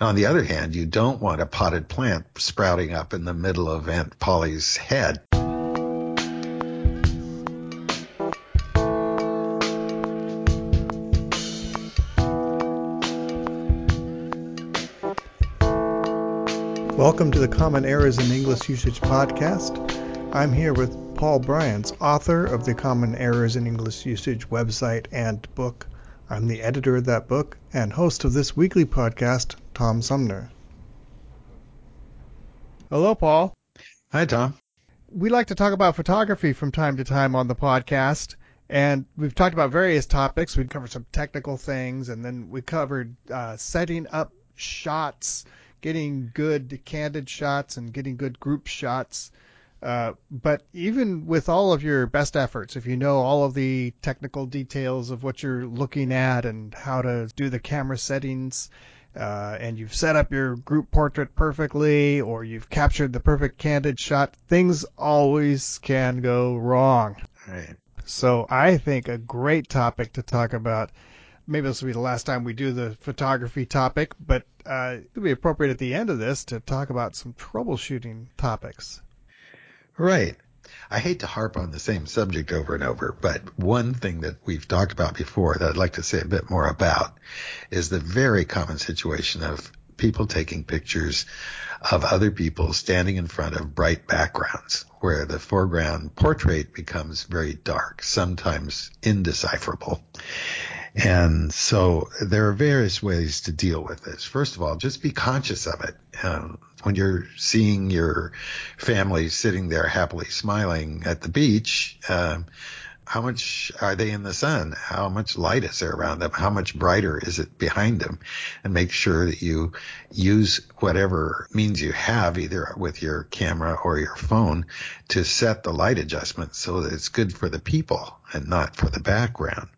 On the other hand, you don't want a potted plant sprouting up in the middle of Aunt Polly's head. Welcome to the Common Errors in English Usage podcast. I'm here with Paul Bryant, author of the Common Errors in English Usage website and book. I'm the editor of that book and host of this weekly podcast, Tom Sumner. Hello, Paul. Hi, Tom. We like to talk about photography from time to time on the podcast, and we've talked about various topics. We've covered some technical things, and then we covered setting up shots, getting good candid shots, and getting good group shots. But even with all of your best efforts, if you know all of the technical details of what you're looking at and how to do the camera settings, and you've set up your group portrait perfectly, or you've captured the perfect candid shot, things always can go wrong. Right. So I think a great topic to talk about, maybe this will be the last time we do the photography topic, but it'll be appropriate at the end of this to talk about some troubleshooting topics. Right. I hate to harp on the same subject over and over, but one thing that we've talked about before that I'd like to say a bit more about is the very common situation of people taking pictures of other people standing in front of bright backgrounds where the foreground portrait becomes very dark, sometimes indecipherable. And so there are various ways to deal with this. First of all, just be conscious of it. When you're seeing your family sitting there happily smiling at the beach, how much are they in the sun? How much light is there around them? How much brighter is it behind them? And make sure that you use whatever means you have, either with your camera or your phone, to set the light adjustment so that it's good for the people and not for the background.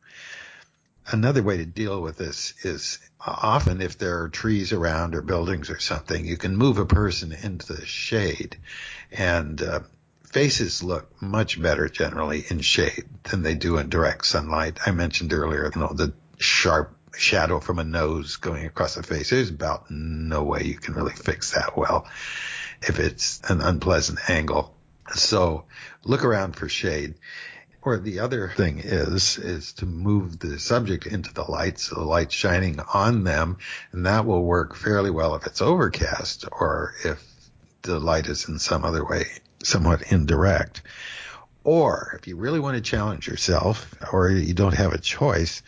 Another way to deal with this is often if there are trees around or buildings or something, you can move a person into the shade, and faces look much better generally in shade than they do in direct sunlight. I mentioned earlier, the sharp shadow from a nose going across the face. There's about no way you can really fix that well if it's an unpleasant angle. So look around for shade. Or the other thing is to move the subject into the light, so the light's shining on them, and that will work fairly well if it's overcast or if the light is in some other way, somewhat indirect. Or if you really want to challenge yourself or you don't have a choice,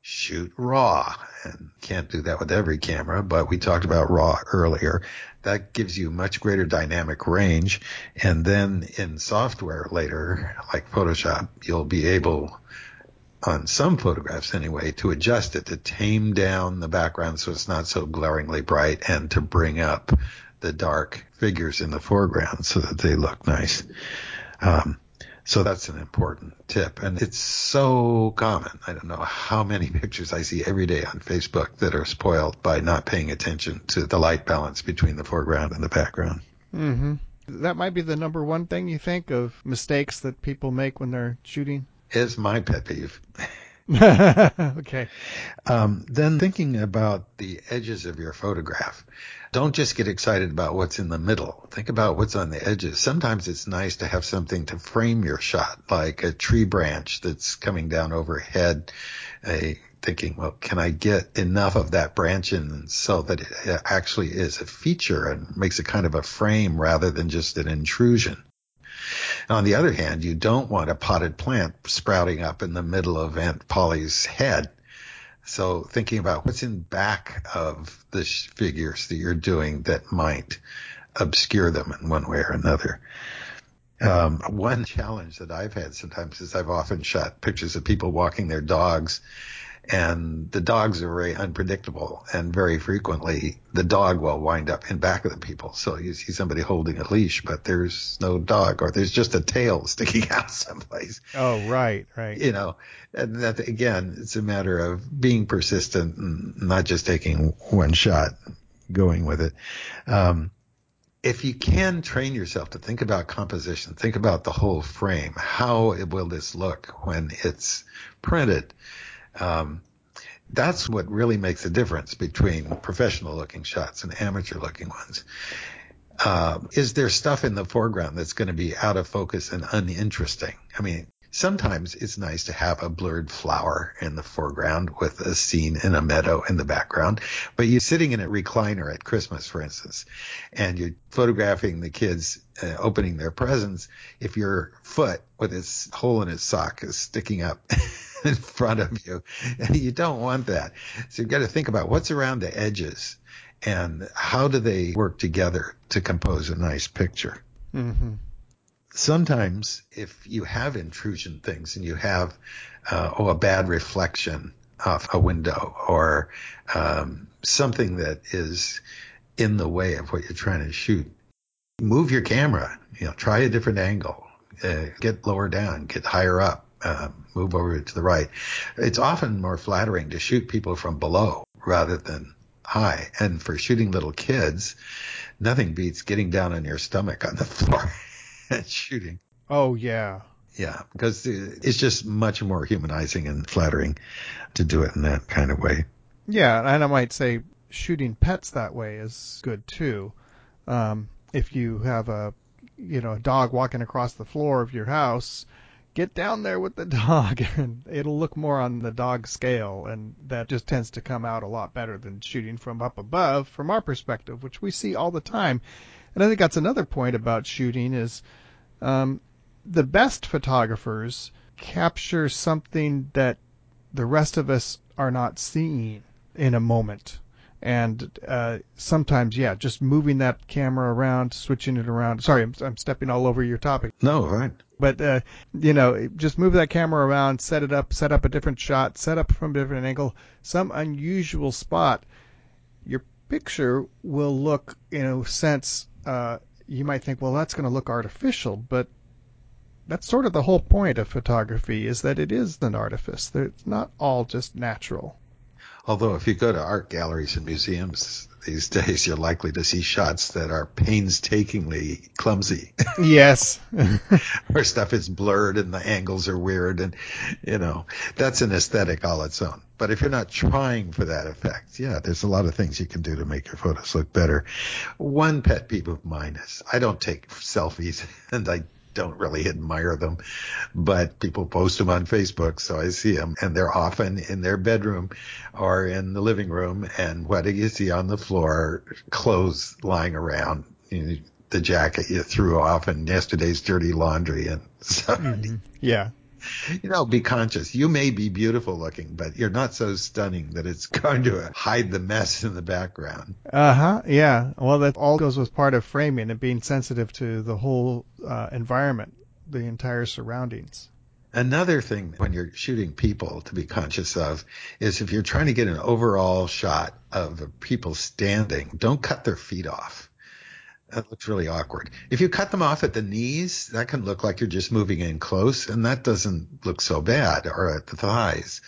shoot RAW. And can't do that with every camera, but we talked about RAW earlier. That gives you much greater dynamic range. And then in software later, like Photoshop, you'll be able, on some photographs anyway, to adjust it, to tame down the background so it's not so glaringly bright, and to bring up the dark figures in the foreground so that they look nice. So that's an important tip. And it's so common. I don't know how many pictures I see every day on Facebook that are spoiled by not paying attention to the light balance between the foreground and the background. Mm-hmm. That might be the number one thing you think of mistakes that people make when they're shooting? It's my pet peeve. Okay. Then thinking about the edges of your photograph. Don't just get excited about what's in the middle. Think about what's on the edges. Sometimes it's nice to have something to frame your shot, like a tree branch that's coming down overhead. Thinking, well, can I get enough of that branch in so that it actually is a feature and makes a kind of a frame rather than just an intrusion? And on the other hand, you don't want a potted plant sprouting up in the middle of Aunt Polly's head. So thinking about what's in back of the figures that you're doing that might obscure them in one way or another. One challenge that I've had sometimes is I've often shot pictures of people walking their dogs, and the dogs are very unpredictable, and very frequently the dog will wind up in back of the people. So you see somebody holding a leash, but there's no dog, or there's just a tail sticking out someplace. Oh, right. And that, again, it's a matter of being persistent and not just taking one shot, going with it. If you can train yourself to think about composition, think about the whole frame, how will this look when it's printed? That's what really makes a difference between professional-looking shots and amateur-looking ones. Is there stuff in the foreground that's going to be out of focus and uninteresting? I mean, sometimes it's nice to have a blurred flower in the foreground with a scene in a meadow in the background, but you're sitting in a recliner at Christmas, for instance, and you're photographing the kids opening their presents. If your foot with its hole in its sock is sticking up in front of you, you don't want that. So you've got to think about what's around the edges and how do they work together to compose a nice picture. Mm-hmm. Sometimes if you have intrusion things and you have a bad reflection off a window or something that is in the way of what you're trying to shoot, move your camera, try a different angle, get lower down, get higher up, move over to the right. It's often more flattering to shoot people from below rather than high. And for shooting little kids, nothing beats getting down on your stomach on the floor. Shooting. Oh, yeah. Yeah, because it's just much more humanizing and flattering to do it in that kind of way. Yeah, and I might say shooting pets that way is good, too. If you have a dog walking across the floor of your house, get down there with the dog, and it'll look more on the dog scale, and that just tends to come out a lot better than shooting from up above from our perspective, which we see all the time. And I think that's another point about shooting is the best photographers capture something that the rest of us are not seeing in a moment. And sometimes, yeah, just moving that camera around, switching it around. Sorry, I'm stepping all over your topic. No, right. But, just move that camera around, set up a different shot, set up from a different angle, some unusual spot. Your picture will look, in a sense... you might think, well, that's going to look artificial, but that's sort of the whole point of photography is that it is an artifice. It's not all just natural. Although if you go to art galleries and museums these days, you're likely to see shots that are painstakingly clumsy. Yes. Where stuff is blurred and the angles are weird. And, that's an aesthetic all its own. But if you're not trying for that effect, yeah, there's a lot of things you can do to make your photos look better. One pet peeve of mine is I don't take selfies and I don't really admire them, but people post them on Facebook, so I see them, and they're often in their bedroom or in the living room, and what do you see on the floor? Clothes lying around, the jacket you threw off, and yesterday's dirty laundry, and so mm-hmm. Yeah. Be conscious. You may be beautiful looking, but you're not so stunning that it's going to hide the mess in the background. Uh-huh. Yeah. Well, that all goes with part of framing and being sensitive to the whole environment, the entire surroundings. Another thing when you're shooting people to be conscious of is if you're trying to get an overall shot of people standing, don't cut their feet off. That looks really awkward. If you cut them off at the knees, that can look like you're just moving in close, and that doesn't look so bad, or at the thighs.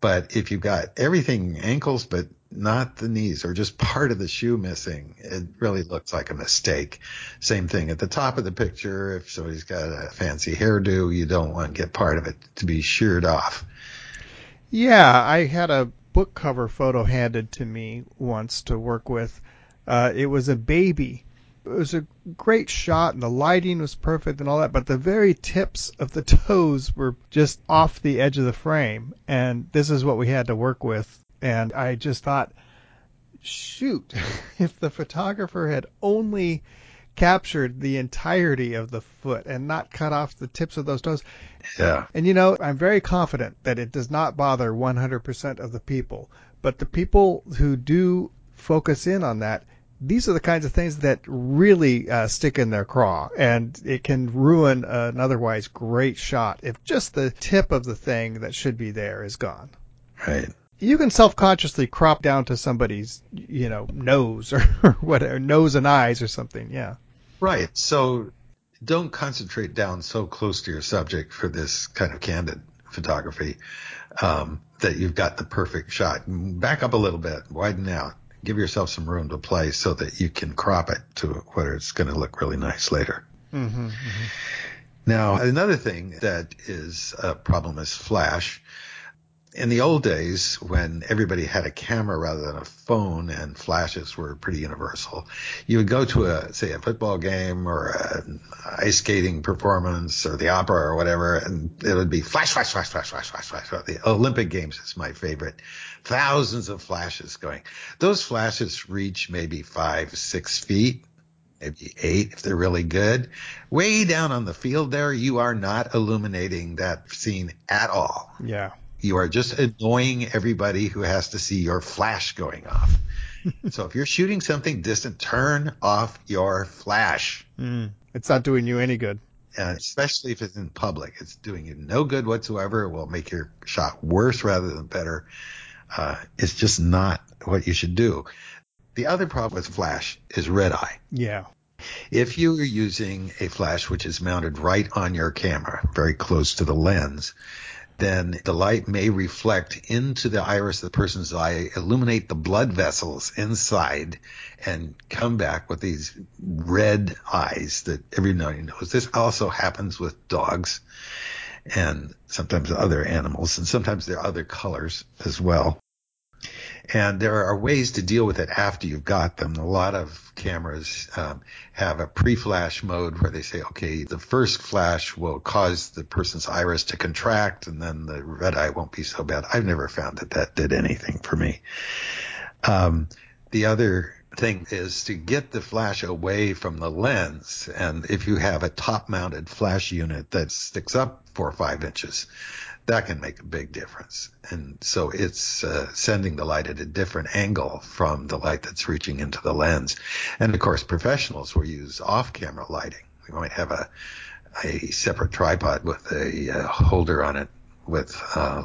But if you've got everything, ankles, but not the knees, or just part of the shoe missing, it really looks like a mistake. Same thing at the top of the picture. If somebody's got a fancy hairdo, you don't want to get part of it to be sheared off. Yeah, I had a book cover photo handed to me once to work with. It was a baby. It was a great shot, and the lighting was perfect and all that, but the very tips of the toes were just off the edge of the frame, and this is what we had to work with. And I just thought, shoot, if the photographer had only captured the entirety of the foot and not cut off the tips of those toes. Yeah. And, I'm very confident that it does not bother 100% of the people, but the people who do focus in on that, these are the kinds of things that really stick in their craw, and it can ruin an otherwise great shot if just the tip of the thing that should be there is gone. Right. You can self-consciously crop down to somebody's, nose or whatever, nose and eyes or something. Yeah. Right. So don't concentrate down so close to your subject for this kind of candid photography that you've got the perfect shot. Back up a little bit, widen out. Give yourself some room to play so that you can crop it to where it's going to look really nice later. Mm-hmm, mm-hmm. Now, another thing that is a problem is flash. In the old days, when everybody had a camera rather than a phone and flashes were pretty universal, you would go to a football game or an ice skating performance or the opera or whatever, and it would be flash, flash, flash, flash, flash, flash, flash. The Olympic Games is my favorite. Thousands of flashes going. Those flashes reach maybe 5, 6 feet, maybe 8 if they're really good. Way down on the field there, you are not illuminating that scene at all. Yeah. You are just annoying everybody who has to see your flash going off. So if you're shooting something distant, turn off your flash. It's not doing you any good. And especially if it's in public. It's doing you no good whatsoever. It will make your shot worse rather than better. It's just not what you should do. The other problem with flash is red eye. Yeah. If you are using a flash which is mounted right on your camera, very close to the lens, then the light may reflect into the iris of the person's eye, illuminate the blood vessels inside, and come back with these red eyes that everybody knows. This also happens with dogs and sometimes other animals, and sometimes there are other colors as well. And there are ways to deal with it after you've got them. A lot of cameras have a pre-flash mode where they say, okay, the first flash will cause the person's iris to contract, and then the red eye won't be so bad. I've never found that that did anything for me. The other thing is to get the flash away from the lens. And if you have a top-mounted flash unit that sticks up 4 or 5 inches, that can make a big difference. And so it's sending the light at a different angle from the light that's reaching into the lens. And, of course, professionals will use off-camera lighting. We might have a separate tripod with a holder on it with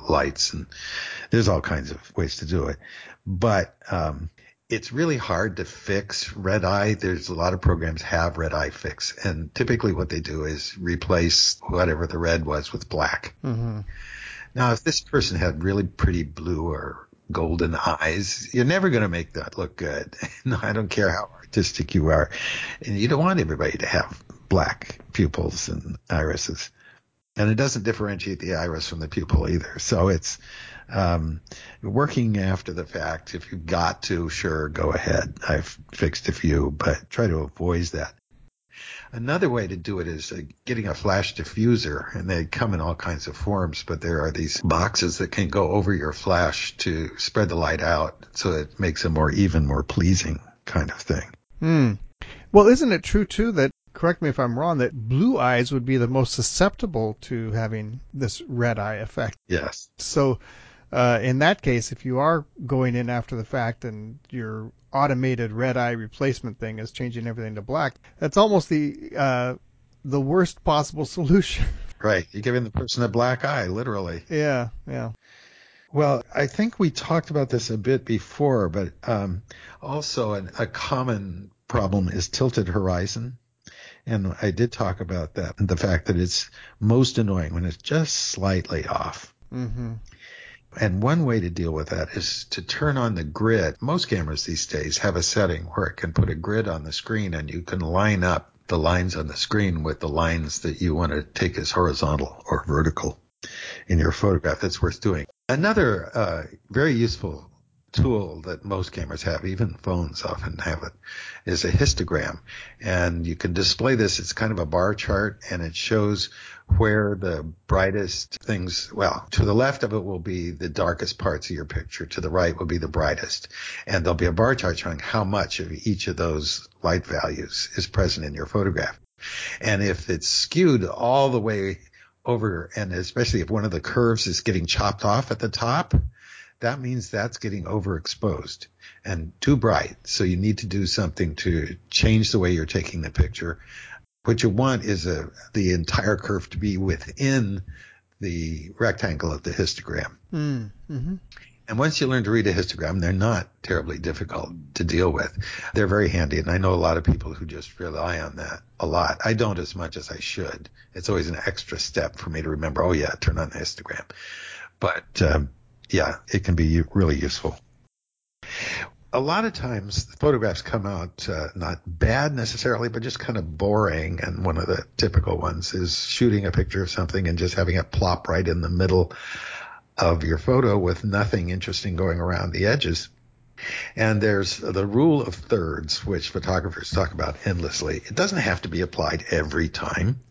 lights. And there's all kinds of ways to do it. But it's really hard to fix red eye. There's a lot of programs have red eye fix. And typically what they do is replace whatever the red was with black. Mm-hmm. Now, if this person had really pretty blue or golden eyes, you're never going to make that look good. No, I don't care how artistic you are. And you don't want everybody to have black pupils and irises. And it doesn't differentiate the iris from the pupil either. So it's working after the fact. If you've got to, sure, go ahead. I've fixed a few, but try to avoid that. Another way to do it is getting a flash diffuser, and they come in all kinds of forms, but there are these boxes that can go over your flash to spread the light out so it makes a more even, more pleasing kind of thing. Well, isn't it true, too, that, correct me if I'm wrong, that blue eyes would be the most susceptible to having this red eye effect? Yes. So in that case, if you are going in after the fact and you're automated red eye replacement thing is changing everything to black, that's almost the worst possible solution. Right. You're giving the person a black eye, literally. Yeah, yeah. Well, I think we talked about this a bit before, but also a common problem is tilted horizon. And I did talk about that, and the fact that it's most annoying when it's just slightly off. Mm-hmm. And one way to deal with that is to turn on the grid. Most cameras these days have a setting where it can put a grid on the screen, and you can line up the lines on the screen with the lines that you want to take as horizontal or vertical in your photograph. That's worth doing. Another very useful tool that most cameras have, even phones often have it, is a histogram. And you can display this. It's kind of a bar chart, and it shows where the brightest things, well, to the left of it will be the darkest parts of your picture. To the right will be the brightest. And there'll be a bar chart showing how much of each of those light values is present in your photograph. And if it's skewed all the way over, and especially if one of the curves is getting chopped off at the top, that means that's getting overexposed and too bright. So you need to do something to change the way you're taking the picture. What you want is the entire curve to be within the rectangle of the histogram. Mm-hmm. And once you learn to read a histogram, they're not terribly difficult to deal with. They're very handy, and I know a lot of people who just rely on that a lot. I don't as much as I should. It's always an extra step for me to remember, oh, yeah, turn on the histogram. But, yeah, it can be really useful. A lot of times photographs come out not bad necessarily, but just kind of boring. And one of the typical ones is shooting a picture of something and just having it plop right in the middle of your photo with nothing interesting going around the edges. And there's the rule of thirds, which photographers talk about endlessly. It doesn't have to be applied every time,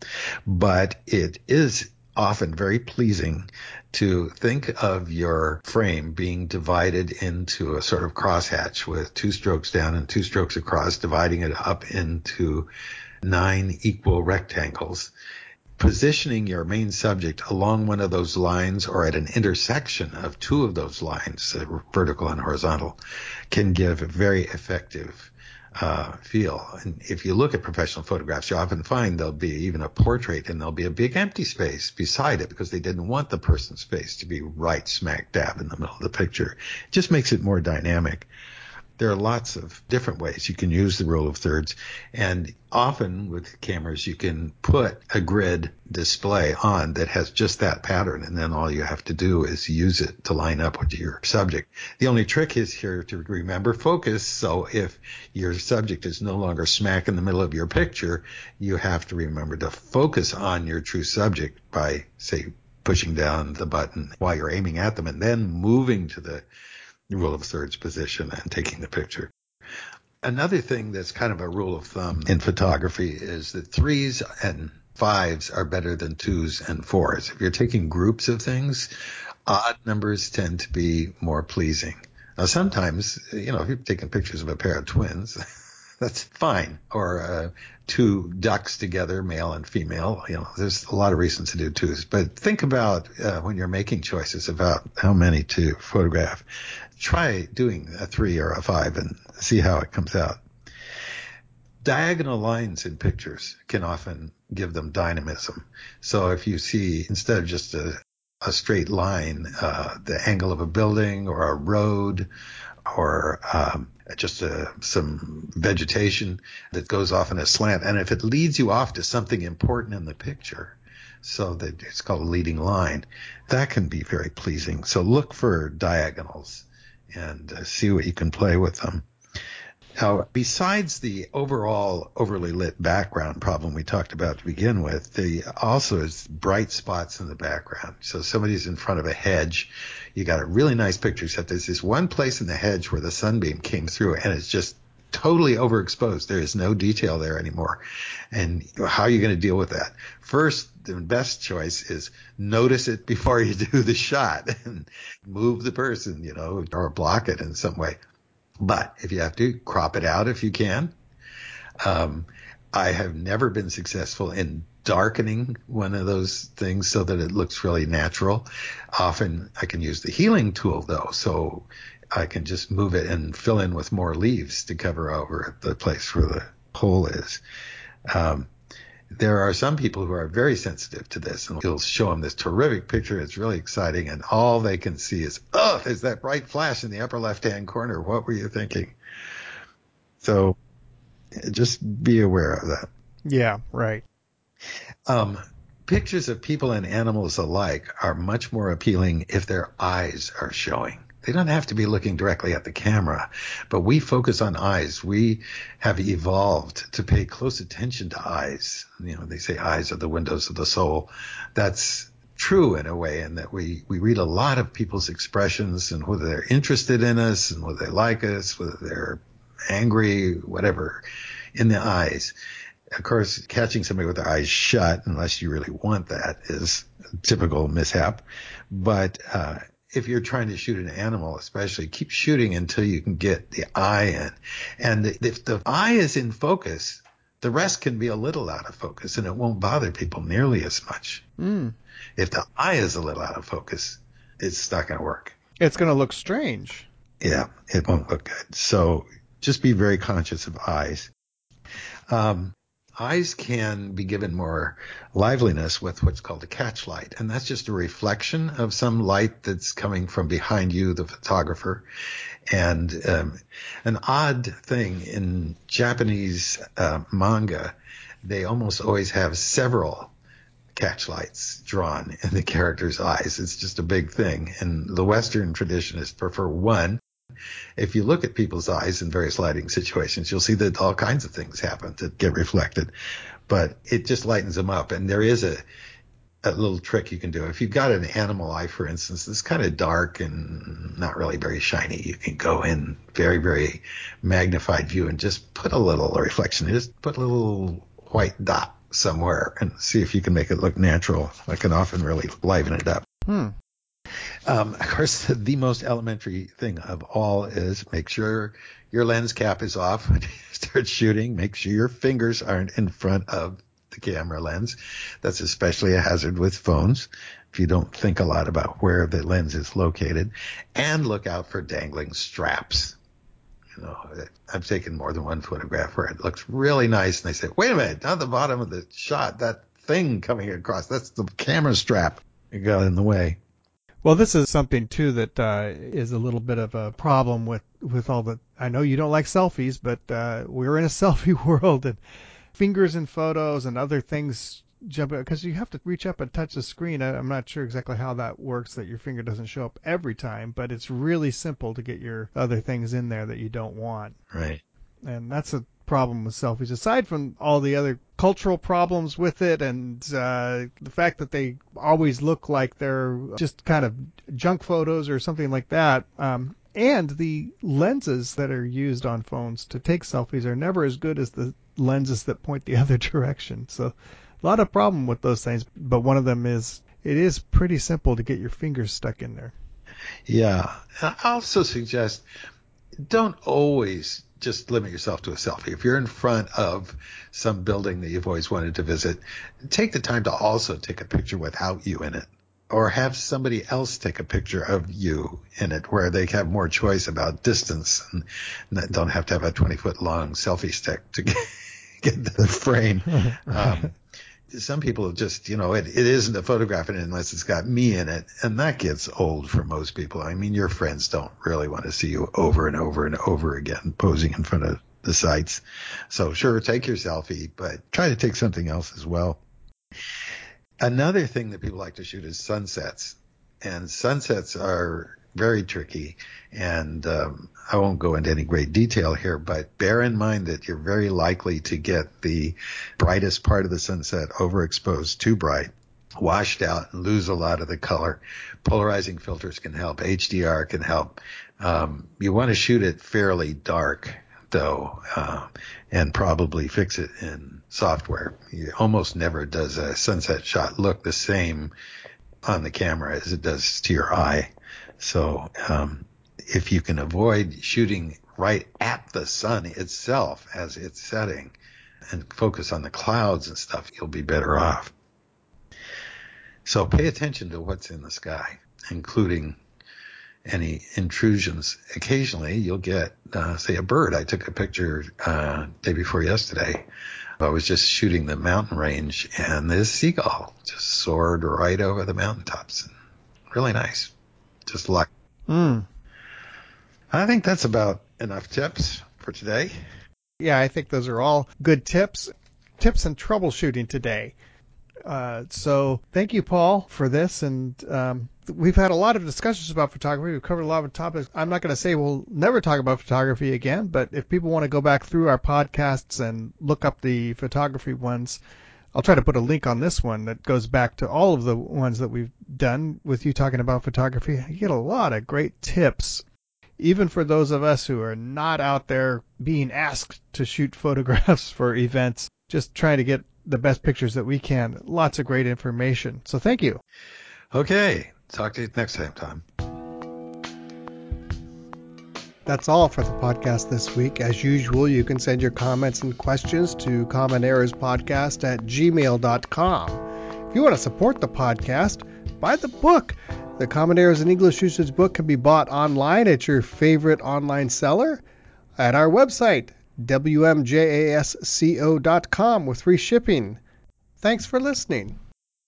but it is often very pleasing to think of your frame being divided into a sort of crosshatch with two strokes down and two strokes across, dividing it up into 9 equal rectangles. Positioning your main subject along one of those lines or at an intersection of two of those lines, vertical and horizontal, can give a very effective feel. And if you look at professional photographs, you often find there'll be even a portrait and there'll be a big empty space beside it because they didn't want the person's face to be right smack dab in the middle of the picture. It just makes it more dynamic. There are lots of different ways you can use the rule of thirds, and often with cameras you can put a grid display on that has just that pattern, and then all you have to do is use it to line up with your subject. The only trick is here to remember focus, so if your subject is no longer smack in the middle of your picture, you have to remember to focus on your true subject by, say, pushing down the button while you're aiming at them and then moving to the rule of thirds position and taking the picture. Another thing that's kind of a rule of thumb in photography is that 3s and 5s are better than 2s and 4s. If you're taking groups of things, odd numbers tend to be more pleasing. Now, sometimes, if you're taking pictures of a pair of twins, that's fine. Or two ducks together, male and female. There's a lot of reasons to do 2s. But think about when you're making choices about how many to photograph. Try doing a 3 or a 5 and see how it comes out. Diagonal lines in pictures can often give them dynamism. So if you see, instead of just a straight line, the angle of a building or a road or some vegetation that goes off in a slant. And if it leads you off to something important in the picture, so that it's called a leading line, that can be very pleasing. So look for diagonals and see what you can play with them. Now, besides the overall overly lit background problem we talked about to begin with, there also is bright spots in the background. So somebody's in front of a hedge. You got a really nice picture, except there's this one place in the hedge where the sunbeam came through, and it's just totally overexposed. There is no detail there anymore. And how are you going to deal with that? First, the best choice is notice it before you do the shot and move the person, or block it in some way. But if you have to, crop it out if you can. I have never been successful in darkening one of those things so that it looks really natural. Often I can use the healing tool, though, so I can just move it and fill in with more leaves to cover over the place where the hole is. There are some people who are very sensitive to this, and you'll show them this terrific picture. It's really exciting, and all they can see is, oh, there's that bright flash in the upper left-hand corner. What were you thinking? So just be aware of that. Yeah, right. Pictures of people and animals alike are much more appealing if their eyes are showing. They don't have to be looking directly at the camera, but we focus on eyes. We have evolved to pay close attention to eyes. They say eyes are the windows of the soul. That's true in a way, in that we read a lot of people's expressions and whether they're interested in us and whether they like us, whether they're angry, whatever, in the eyes. Of course, catching somebody with their eyes shut, unless you really want that, is a typical mishap. But, if you're trying to shoot an animal, especially, keep shooting until you can get the eye in. And if the eye is in focus, the rest can be a little out of focus, and it won't bother people nearly as much. Mm. If the eye is a little out of focus, it's not going to work. It's going to look strange. Yeah, it won't look good. So just be very conscious of eyes. Eyes can be given more liveliness with what's called a catch light, and that's just a reflection of some light that's coming from behind you, the photographer. And an odd thing in Japanese manga, they almost always have several catch lights drawn in the character's eyes. It's just a big thing, and the Western traditionists prefer one. If you look at people's eyes in various lighting situations, you'll see that all kinds of things happen that get reflected, but it just lightens them up. And there is a a little trick you can do. If you've got an animal eye, for instance, that's kind of dark and not really very shiny, you can go in very, very magnified view and just put a little reflection. Just put a little white dot somewhere and see if you can make it look natural. That can often really liven it up. Of course, the most elementary thing of all is make sure your lens cap is off when you start shooting. Make sure your fingers aren't in front of the camera lens. That's especially a hazard with phones if you don't think a lot about where the lens is located. And look out for dangling straps. You know, I've taken more than one photograph where it looks really nice and they say, wait a minute, down the bottom of the shot, that thing coming across, that's the camera strap. It got in the way. Well, this is something, too, that is a little bit of a problem with all the... I know you don't like selfies, but we're in a selfie world, and fingers in photos and other things jump... Because you have to reach up and touch the screen. I'm not sure exactly how that works, that your finger doesn't show up every time, but it's really simple to get your other things in there that you don't want. Right. And that's a problem with selfies, aside from all the other cultural problems with it and the fact that they always look like they're just kind of junk photos or something like that, and the lenses that are used on phones to take selfies are never as good as the lenses that point the other direction. So a lot of problem with those things, but one of them is it is pretty simple to get your fingers stuck in there. Yeah. I also suggest don't always just limit yourself to a selfie. If you're in front of some building that you've always wanted to visit, take the time to also take a picture without you in it, or have somebody else take a picture of you in it where they have more choice about distance and don't have to have a 20-foot long selfie stick to get the frame. Some people just, you know, it isn't a photograph unless it's got me in it. And that gets old for most people. I mean, your friends don't really want to see you over and over and over again posing in front of the sites. So sure, take your selfie, but try to take something else as well. Another thing that people like to shoot is sunsets. And sunsets are very tricky. And I won't go into any great detail here, but bear in mind that you're very likely to get the brightest part of the sunset overexposed, too bright, washed out, and lose a lot of the color. Polarizing filters can help. HDR can help. You want to shoot it fairly dark, though, and probably fix it in software. It almost never does a sunset shot look the same on the camera as it does to your eye. So if you can avoid shooting right at the sun itself as it's setting and focus on the clouds and stuff, you'll be better off. So pay attention to what's in the sky, including any intrusions. Occasionally you'll get, say, a bird. I took a picture day before yesterday. I was just shooting the mountain range, and this seagull just soared right over the mountaintops. Really nice. Just luck. I think that's about enough tips for today. Yeah, I think those are all good tips and troubleshooting today. So thank you, Paul, for this. And we've had a lot of discussions about photography. We've covered a lot of topics. I'm not going to say we'll never talk about photography again, but if people want to go back through our podcasts and look up the photography ones, I'll try to put a link on this one that goes back to all of the ones that we've done with you talking about photography. You get a lot of great tips, even for those of us who are not out there being asked to shoot photographs for events, just trying to get the best pictures that we can. Lots of great information. So thank you. Okay. Talk to you next time, Tom. That's all for the podcast this week. As usual, you can send your comments and questions to commonerrorspodcast@gmail.com. If you want to support the podcast, buy the book. The Common Errors in English Usage book can be bought online at your favorite online seller at our website, WMJASCO.com, with free shipping. Thanks for listening.